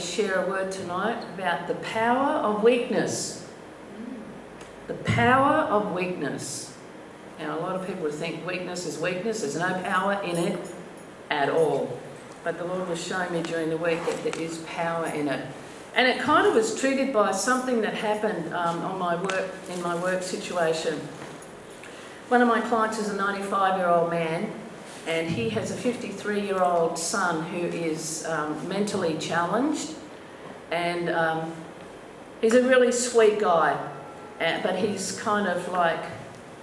to share a word tonight about the power of weakness. The power of weakness. Now, a lot of people would think weakness is weakness. There's no power in it at all. But the Lord was showing me during the week that there is power in it. And it kind of was triggered by something that happened in my work situation. One of my clients is a 95-year-old man, and he has a 53-year-old son who is mentally challenged, and he's a really sweet guy, but he's kind of like,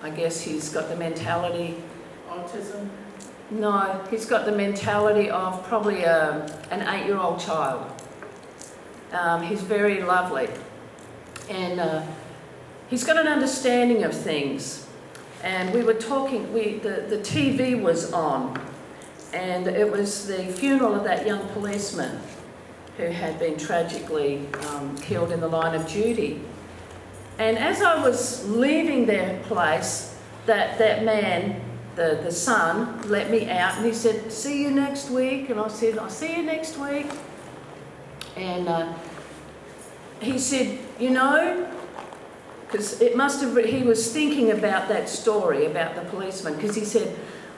I guess he's got the mentality... Autism? No, he's got the mentality of probably an 8-year-old child. He's very lovely, and he's got an understanding of things. And we were talking, the TV was on, and it was the funeral of that young policeman who had been tragically killed in the line of duty. And as I was leaving their place, that man, the son, let me out, and he said, "See you next week." And I said, "I'll see you next week." And he said, "You know," because it must have, he was thinking about that story about the policeman, because he said,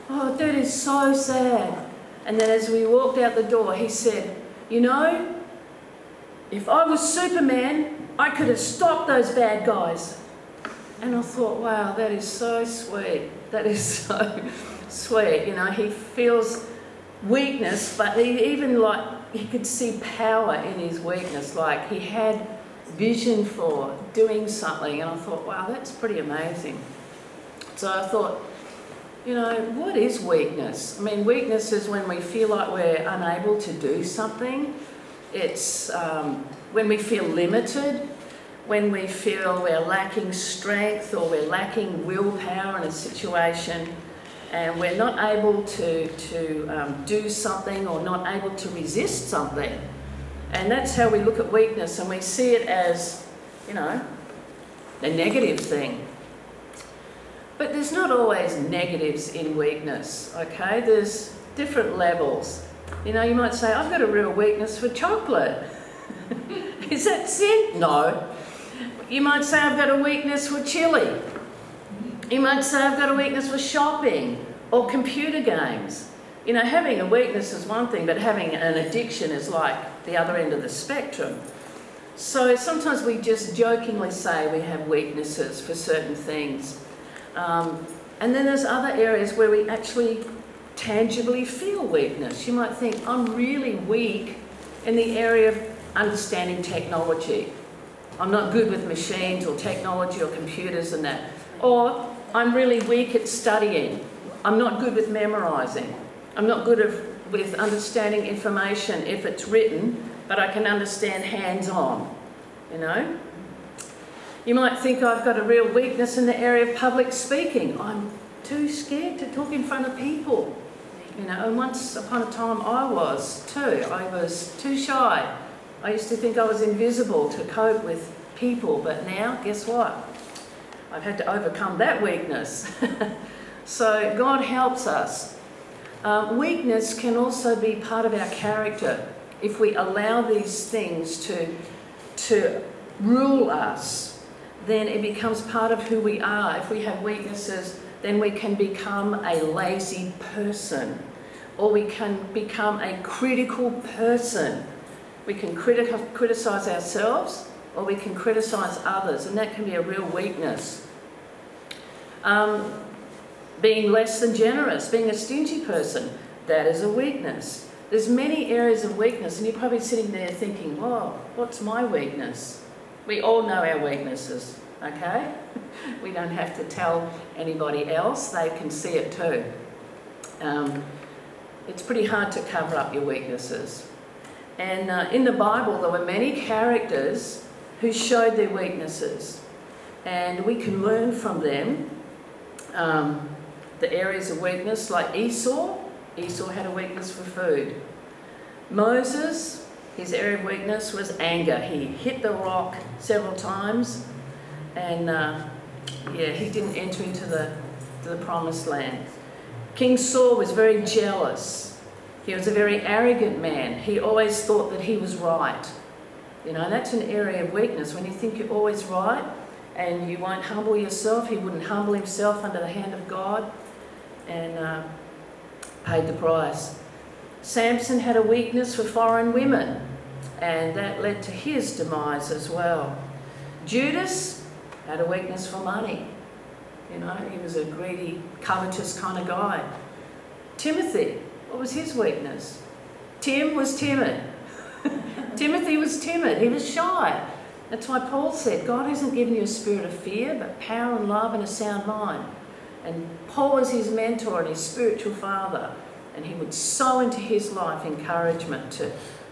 "Oh, that is so sad." And then as we walked out the door, he said, "You know, if I was Superman, I could have stopped those bad guys." And I thought, wow, that is so sweet. That is so sweet. You know, he feels weakness, but he even like, he could see power in his weakness, like he had vision for doing something. And I thought, wow, that's pretty amazing. So I thought, you know, what is weakness? I mean, weakness is when we feel like we're unable to do something. It's when we feel limited, when we feel we're lacking strength or we're lacking willpower in a situation, and we're not able to do something or not able to resist something. And that's how we look at weakness, and we see it as, you know, a negative thing. But there's not always negatives in weakness, okay? There's different levels. You know, you might say, "I've got a real weakness for chocolate." Is that sin? No. You might say, "I've got a weakness for chili." You might say, "I've got a weakness for shopping or computer games." You know, having a weakness is one thing, but having an addiction is like the other end of the spectrum. So sometimes we just jokingly say we have weaknesses for certain things. And then there's other areas where we actually tangibly feel weakness. You might think, "I'm really weak in the area of understanding technology. I'm not good with machines or technology or computers and that." Or, "I'm really weak at studying. I'm not good with memorising. I'm not good with understanding information if it's written, but I can understand hands-on," you know. You might think, "I've got a real weakness in the area of public speaking. I'm too scared to talk in front of people," you know. And once upon a time I was too. I was too shy. I used to think I was invisible to cope with people, but now, guess what? I've had to overcome that weakness. So God helps us. Weakness can also be part of our character if we allow these things to rule us. Then it becomes part of who we are. If we have weaknesses, then we can become a lazy person, or we can become a critical person. We can criticize ourselves, or we can criticise others, and that can be a real weakness. Being less than generous, being a stingy person, that is a weakness. There's many areas of weakness, and you're probably sitting there thinking, "Whoa, what's my weakness?" We all know our weaknesses, okay? We don't have to tell anybody else, they can see it too. It's pretty hard to cover up your weaknesses. And in the Bible, there were many characters who showed their weaknesses, and we can learn from them the areas of weakness, like Esau. Esau had a weakness for food. Moses, his area of weakness was anger. He hit the rock several times, and he didn't enter into the promised land. King Saul was very jealous. He was a very arrogant man. He always thought that he was right. You know, that's an area of weakness. When you think you're always right and you won't humble yourself, he wouldn't humble himself under the hand of God and paid the price. Samson had a weakness for foreign women, and that led to his demise as well. Judas had a weakness for money. You know, he was a greedy, covetous kind of guy. Timothy, what was his weakness? Tim was timid. Timothy was timid. He was shy. That's why Paul said, God hasn't given you a spirit of fear, but power and love and a sound mind. And Paul was his mentor and his spiritual father. And he would sow into his life encouragement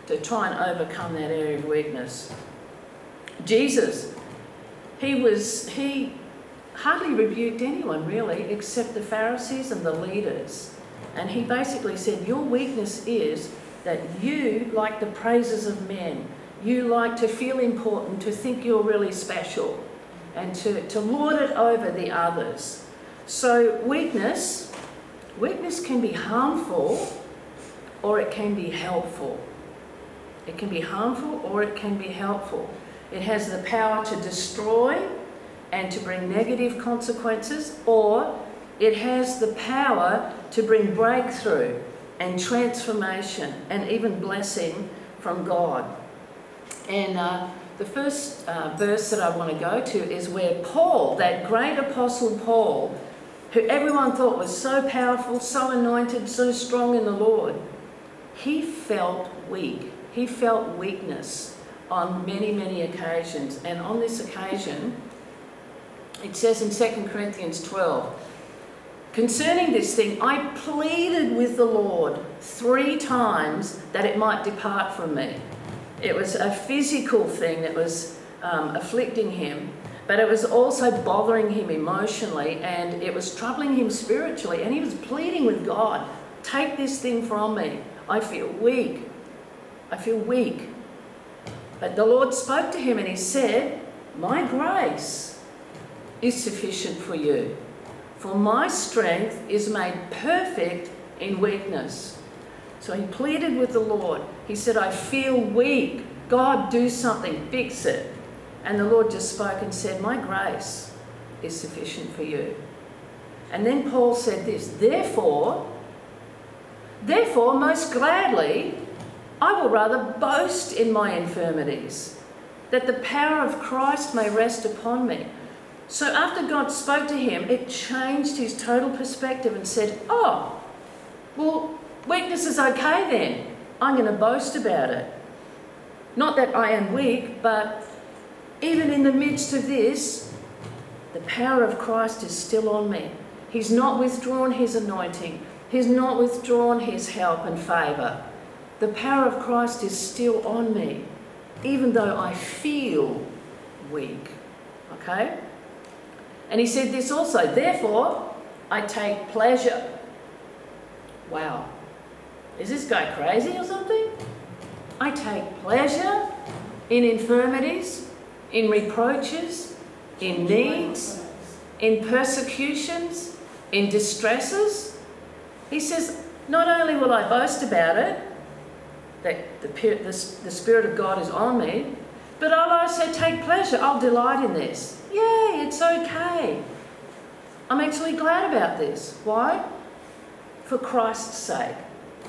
to try and overcome that area of weakness. Jesus, he hardly rebuked anyone really, except the Pharisees and the leaders. And he basically said, your weakness is that you like the praises of men. You like to feel important, to think you're really special, and to lord it over the others. So weakness can be harmful or it can be helpful. It can be harmful or it can be helpful. It has the power to destroy and to bring negative consequences, or it has the power to bring breakthrough and transformation and even blessing from God. And the first verse that I want to go to is where Paul, that great apostle Paul, who everyone thought was so powerful, so anointed, so strong in the Lord, he felt weak. He felt weakness on many, many occasions. And on this occasion, it says in 2 Corinthians 12, concerning this thing, I pleaded with the Lord 3 times that it might depart from me. It was a physical thing that was afflicting him, but it was also bothering him emotionally, and it was troubling him spiritually, and he was pleading with God, take this thing from me. I feel weak. I feel weak. But the Lord spoke to him and he said, my grace is sufficient for you. For my strength is made perfect in weakness. So he pleaded with the Lord. He said, I feel weak. God, do something. Fix it. And the Lord just spoke and said, my grace is sufficient for you. And then Paul said this, therefore, most gladly, I will rather boast in my infirmities, that the power of Christ may rest upon me. So after God spoke to him, it changed his total perspective and said, oh, well, weakness is okay then. I'm going to boast about it. Not that I am weak, but even in the midst of this, the power of Christ is still on me. He's not withdrawn his anointing. He's not withdrawn his help and favour. The power of Christ is still on me, even though I feel weak. Okay? And he said this also, therefore, I take pleasure. Wow. Is this guy crazy or something? I take pleasure in infirmities, in reproaches, in needs, in persecutions, in distresses. He says, not only will I boast about it, that the Spirit of God is on me, but I'll also take pleasure. I'll delight in this. Yay, it's okay. I'm actually glad about this. Why? For Christ's sake.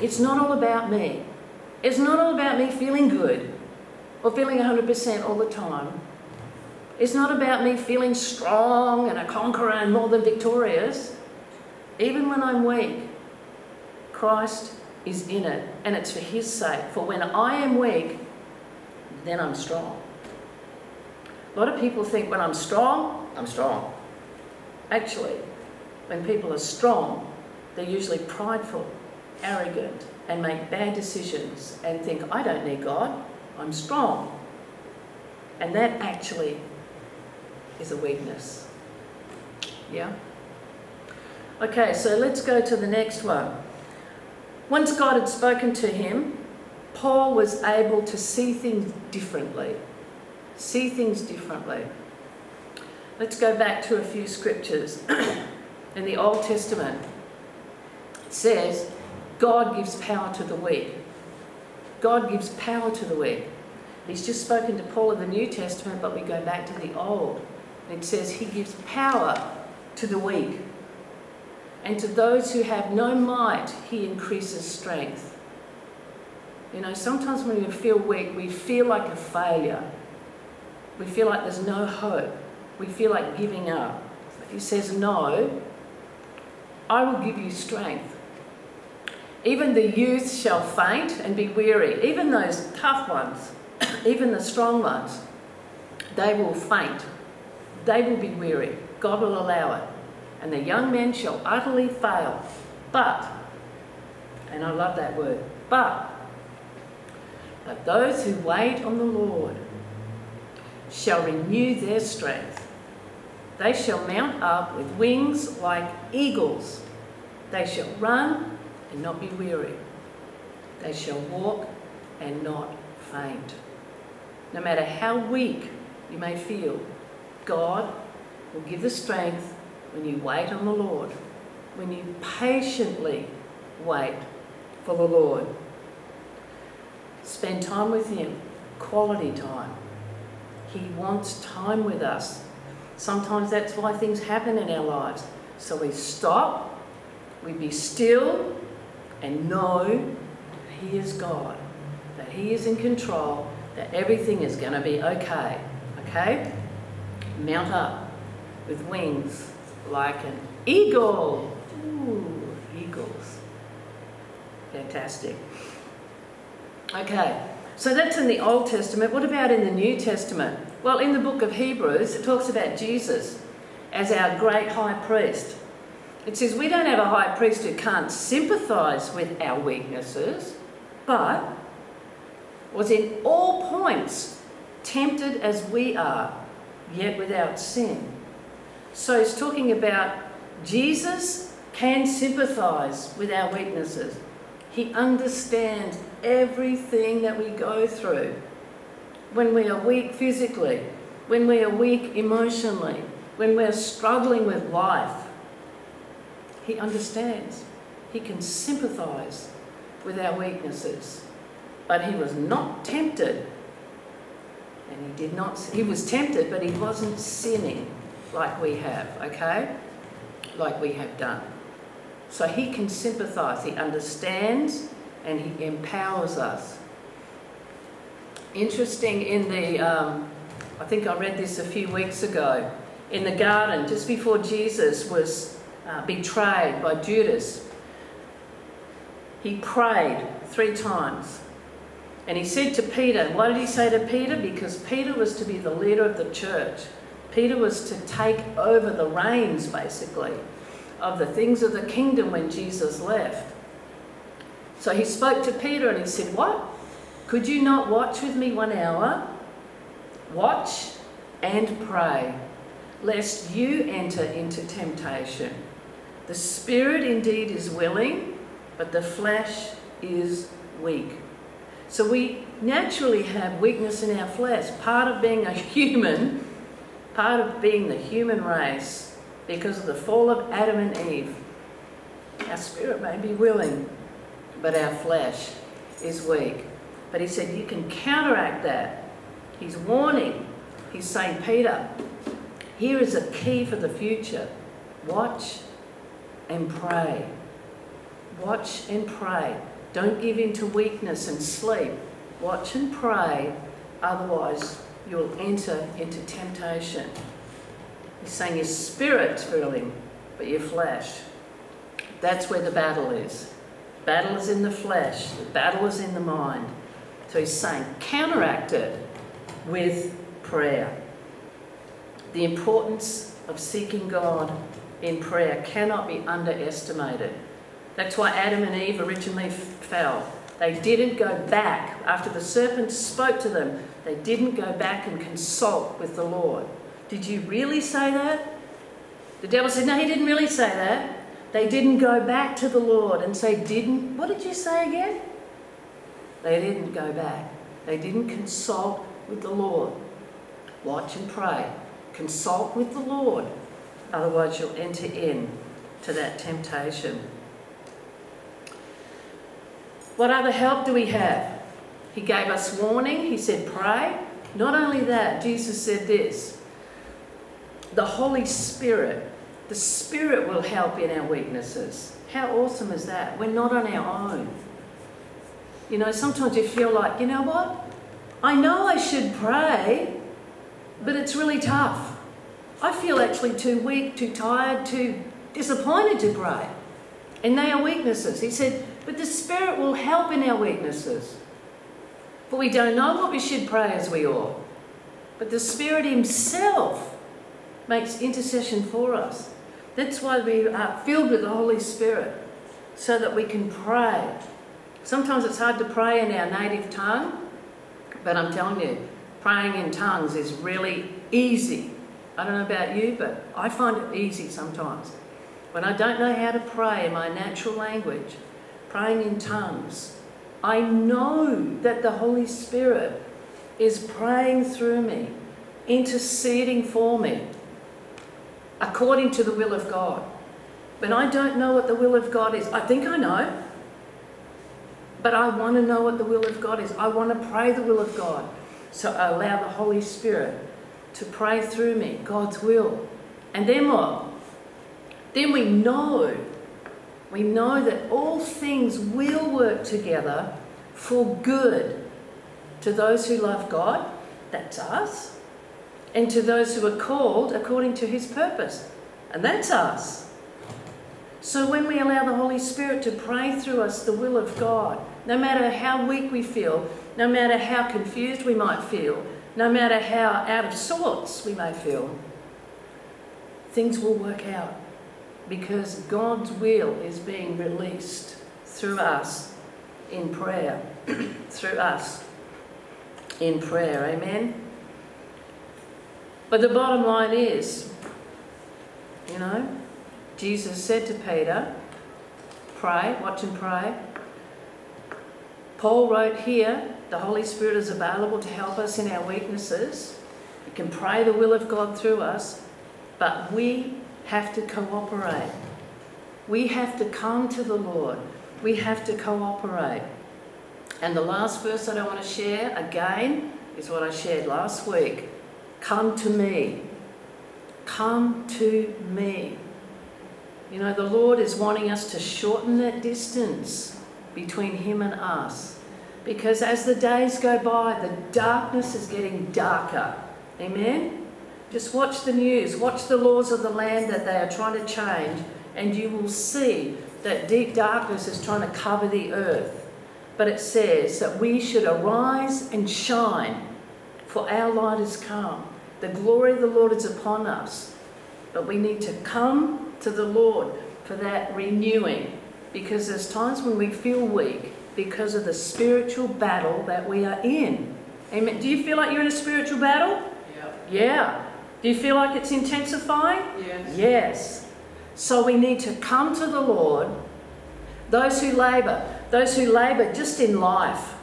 It's not all about me. It's not all about me feeling good or feeling 100% all the time. It's not about me feeling strong and a conqueror and more than victorious. Even when I'm weak, Christ is in it, and it's for his sake. For when I am weak, then I'm strong. A lot of people think when I'm strong, I'm strong. Actually, when people are strong, they're usually prideful, arrogant, and make bad decisions and think, I don't need God, I'm strong. And that actually is a weakness. Yeah? Okay, so let's go to the next one. Once God had spoken to him, Paul was able to see things differently. See things differently. Let's go back to a few scriptures. In the Old Testament, it says God gives power to the weak. God gives power to the weak. He's just spoken to Paul in the New Testament, but we go back to the Old. It says he gives power to the weak. And to those who have no might, he increases strength. You know, sometimes when we feel weak, we feel like a failure. We feel like there's no hope. We feel like giving up. But he says, no, I will give you strength. Even the youth shall faint and be weary. Even those tough ones, even the strong ones, they will faint. They will be weary. God will allow it. And the young men shall utterly fail. But, and I love that word, but those who wait on the Lord shall renew their strength. They shall mount up with wings like eagles. They shall run and not be weary. They shall walk and not faint. No matter how weak you may feel, God will give the strength when you wait on the Lord, when you patiently wait for the Lord. Spend time with him, quality time. He wants time with us. Sometimes that's why things happen in our lives. So we stop, we be still, and know that he is God, that he is in control, that everything is going to be okay. Okay? Mount up with wings like an eagle. Ooh, eagles. Fantastic. Okay, so that's in the Old Testament. What about in the New Testament? Well, in the book of Hebrews, it talks about Jesus as our great high priest. It says we don't have a high priest who can't sympathise with our weaknesses, but was in all points tempted as we are, yet without sin. So it's talking about Jesus can sympathise with our weaknesses. He understands everything that we go through. When we are weak physically, when we are weak emotionally, when we're struggling with life, he understands. He can sympathise with our weaknesses. But he was not tempted. And he did not. He was tempted, but he wasn't sinning. Like we have, okay? Like we have done. So he can sympathise, he understands, and he empowers us. Interesting in the, I think I read this a few weeks ago, in the garden, just before Jesus was betrayed by Judas, he prayed 3 times. And he said to Peter, why did he say to Peter? Because Peter was to be the leader of the church. Peter was to take over the reins, basically, of the things of the kingdom when Jesus left. So he spoke to Peter and he said, what? Could you not watch with me 1 hour? Watch and pray, lest you enter into temptation. The spirit indeed is willing, but the flesh is weak. So we naturally have weakness in our flesh. Part of being a human, part of being the human race, because of the fall of Adam and Eve. Our spirit may be willing, but our flesh is weak. But he said you can counteract that. He's warning. He's saying, Peter, here is a key for the future. Watch and pray. Watch and pray. Don't give in to weakness and sleep. Watch and pray, otherwise you'll enter into temptation. He's saying your spirit's willing, but your flesh. That's where the battle is. The battle is in the flesh. The battle is in the mind. So he's saying counteract it with prayer. The importance of seeking God in prayer cannot be underestimated. That's why Adam and Eve originally fell. They didn't go back. After the serpent spoke to them, they didn't go back and consult with the Lord. Did you really say that? The devil said, no, he didn't really say that. They didn't go back to the Lord and say, what did you say again? They didn't go back. They didn't consult with the Lord. Watch and pray. Consult with the Lord. Otherwise you'll enter in to that temptation. What other help do we have? He gave us warning. He said, pray. Not only that, Jesus said this. The Holy Spirit, the Spirit will help in our weaknesses. How awesome is that? We're not on our own. You know, sometimes you feel like, you know what? I know I should pray, but it's really tough. I feel actually too weak, too tired, too disappointed to pray. And they are weaknesses. He said, but the Spirit will help in our weaknesses. For we don't know what we should pray as we ought. But the Spirit Himself makes intercession for us. That's why we are filled with the Holy Spirit, so that we can pray. Sometimes it's hard to pray in our native tongue, but I'm telling you, praying in tongues is really easy. I don't know about you, but I find it easy sometimes. When I don't know how to pray in my natural language, praying in tongues, I know that the Holy Spirit is praying through me, interceding for me, according to the will of God. When I don't know what the will of God is, I think I know, but I want to know what the will of God is. I want to pray the will of God. So I allow the Holy Spirit to pray through me, God's will. And then what? Then we know that all things will work together for good to those who love God, that's us, and to those who are called according to His purpose, and that's us. So when we allow the Holy Spirit to pray through us the will of God, no matter how weak we feel, no matter how confused we might feel, no matter how out of sorts we may feel, things will work out, because God's will is being released through us in prayer. Amen? But the bottom line is, you know, Jesus said to Peter, pray, watch and pray. Paul wrote here, the Holy Spirit is available to help us in our weaknesses. He can pray the will of God through us, but we have to cooperate. We have to come to the Lord. We have to cooperate. And the last verse that I want to share again is what I shared last week. Come to me. Come to me. You know, the Lord is wanting us to shorten that distance between Him and us, because as the days go by, the darkness is getting darker. Amen? Just watch the news, watch the laws of the land that they are trying to change, and you will see that deep darkness is trying to cover the earth. But it says that we should arise and shine, for our light has come. The glory of the Lord is upon us. But we need to come to the Lord for that renewing, because there's times when we feel weak because of the spiritual battle that we are in. Amen. Do you feel like you're in a spiritual battle? Yeah. Do you feel like it's intensifying? Yes. Yes. So we need to come to the Lord. Those who labour just in life.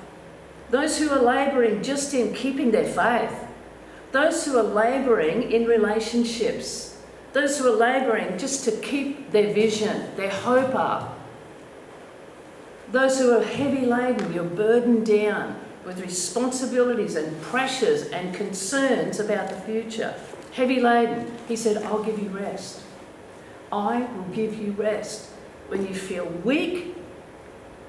Those who are labouring just in keeping their faith. Those who are labouring in relationships. Those who are labouring just to keep their vision, their hope up. Those who are heavy laden, you're burdened down with responsibilities and pressures and concerns about the future. Heavy laden. He said, I'll give you rest. I will give you rest. When you feel weak,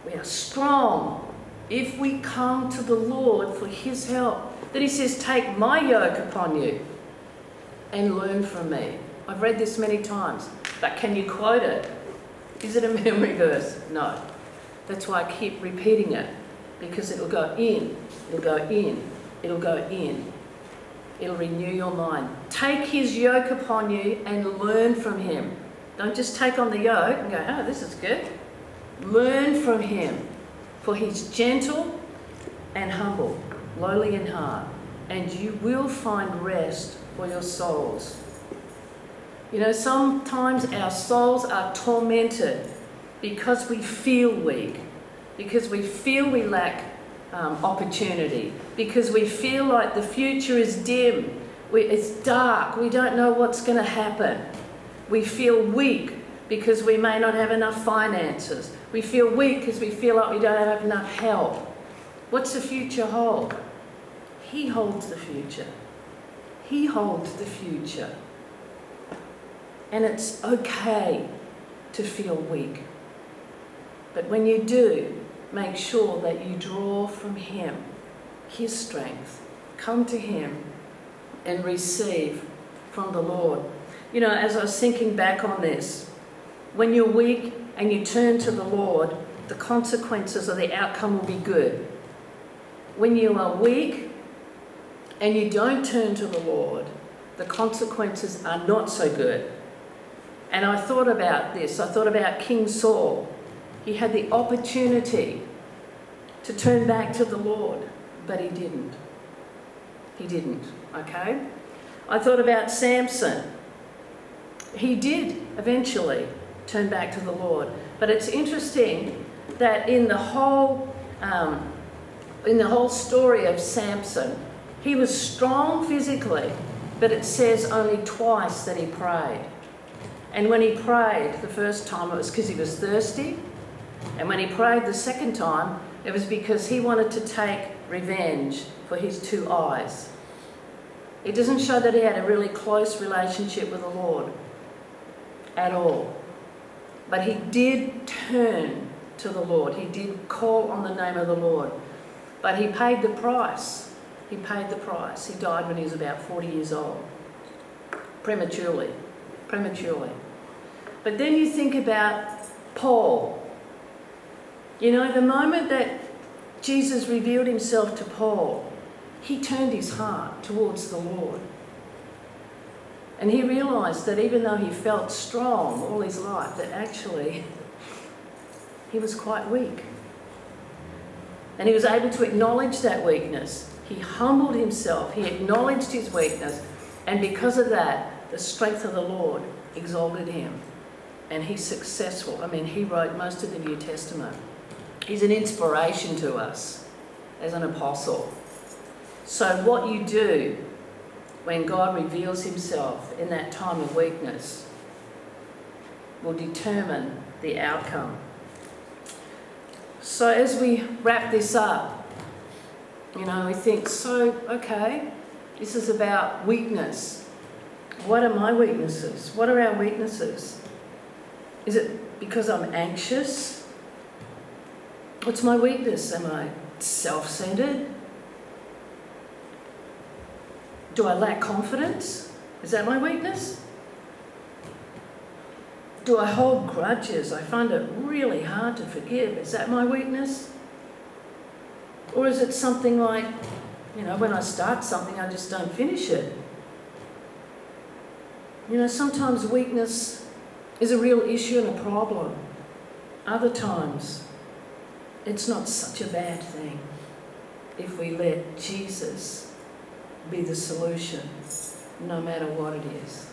we are strong. If we come to the Lord for His help, then He says, take my yoke upon you and learn from me. I've read this many times, but can you quote it? Is it a memory verse? No. That's why I keep repeating it. Because it'll go in, it'll go in, it'll go in. It'll renew your mind. Take His yoke upon you and learn from Him. Don't just take on the yoke and go, oh, this is good. Learn from Him, for He's gentle and humble, lowly in heart, and you will find rest for your souls. You know, sometimes our souls are tormented because we feel weak. Because we feel we lack opportunity, because we feel like the future is dim, it's dark, we don't know what's going to happen. We feel weak because we may not have enough finances. We feel weak because we feel like we don't have enough help. What's the future hold? He holds the future. He holds the future. And it's okay to feel weak. But when you do, make sure that you draw from Him, His strength. Come to Him and receive from the Lord. You know, as I was thinking back on this, when you're weak and you turn to the Lord, the consequences or the outcome will be good. When you are weak and you don't turn to the Lord, the consequences are not so good. And I thought about this. I thought about King Saul. He had the opportunity to turn back to the Lord, but he didn't. He didn't, okay? I thought about Samson. He did eventually turn back to the Lord. But it's interesting that in the whole story of Samson, he was strong physically, but it says only twice that he prayed. And when he prayed the first time, it was because he was thirsty. And when he prayed the second time, it was because he wanted to take revenge for his two eyes. It doesn't show that he had a really close relationship with the Lord at all. But he did turn to the Lord. He did call on the name of the Lord. But he paid the price. He paid the price. He died when he was about 40 years old. Prematurely. But then you think about Paul. You know, the moment that Jesus revealed himself to Paul, he turned his heart towards the Lord. And he realised that even though he felt strong all his life, that actually he was quite weak. And he was able to acknowledge that weakness. He humbled himself. He acknowledged his weakness. And because of that, the strength of the Lord exalted him. And he's successful. I mean, he wrote most of the New Testament. He's an inspiration to us as an apostle. So what you do when God reveals himself in that time of weakness will determine the outcome. So as we wrap this up, you know, we think, okay, this is about weakness. What are my weaknesses? What are our weaknesses? Is it because I'm anxious? What's my weakness? Am I self-centered? Do I lack confidence? Is that my weakness? Do I hold grudges? I find it really hard to forgive. Is that my weakness? Or is it something like, you know, when I start something, I just don't finish it? You know, sometimes weakness is a real issue and a problem. Other times, it's not such a bad thing if we let Jesus be the solution, no matter what it is.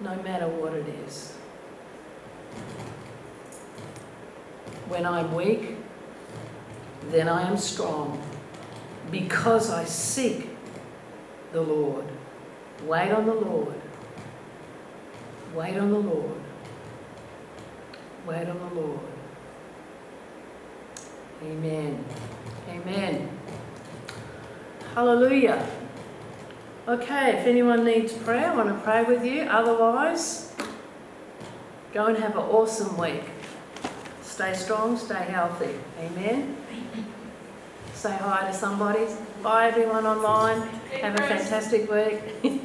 No matter what it is. When I'm weak, then I am strong, because I seek the Lord. Wait on the Lord. Wait on the Lord. Wait on the Lord. Amen. Amen. Hallelujah. Okay, if anyone needs prayer, I want to pray with you. Otherwise, go and have an awesome week. Stay strong, stay healthy. Amen. Say hi to somebody. Bye everyone online. Have a fantastic week.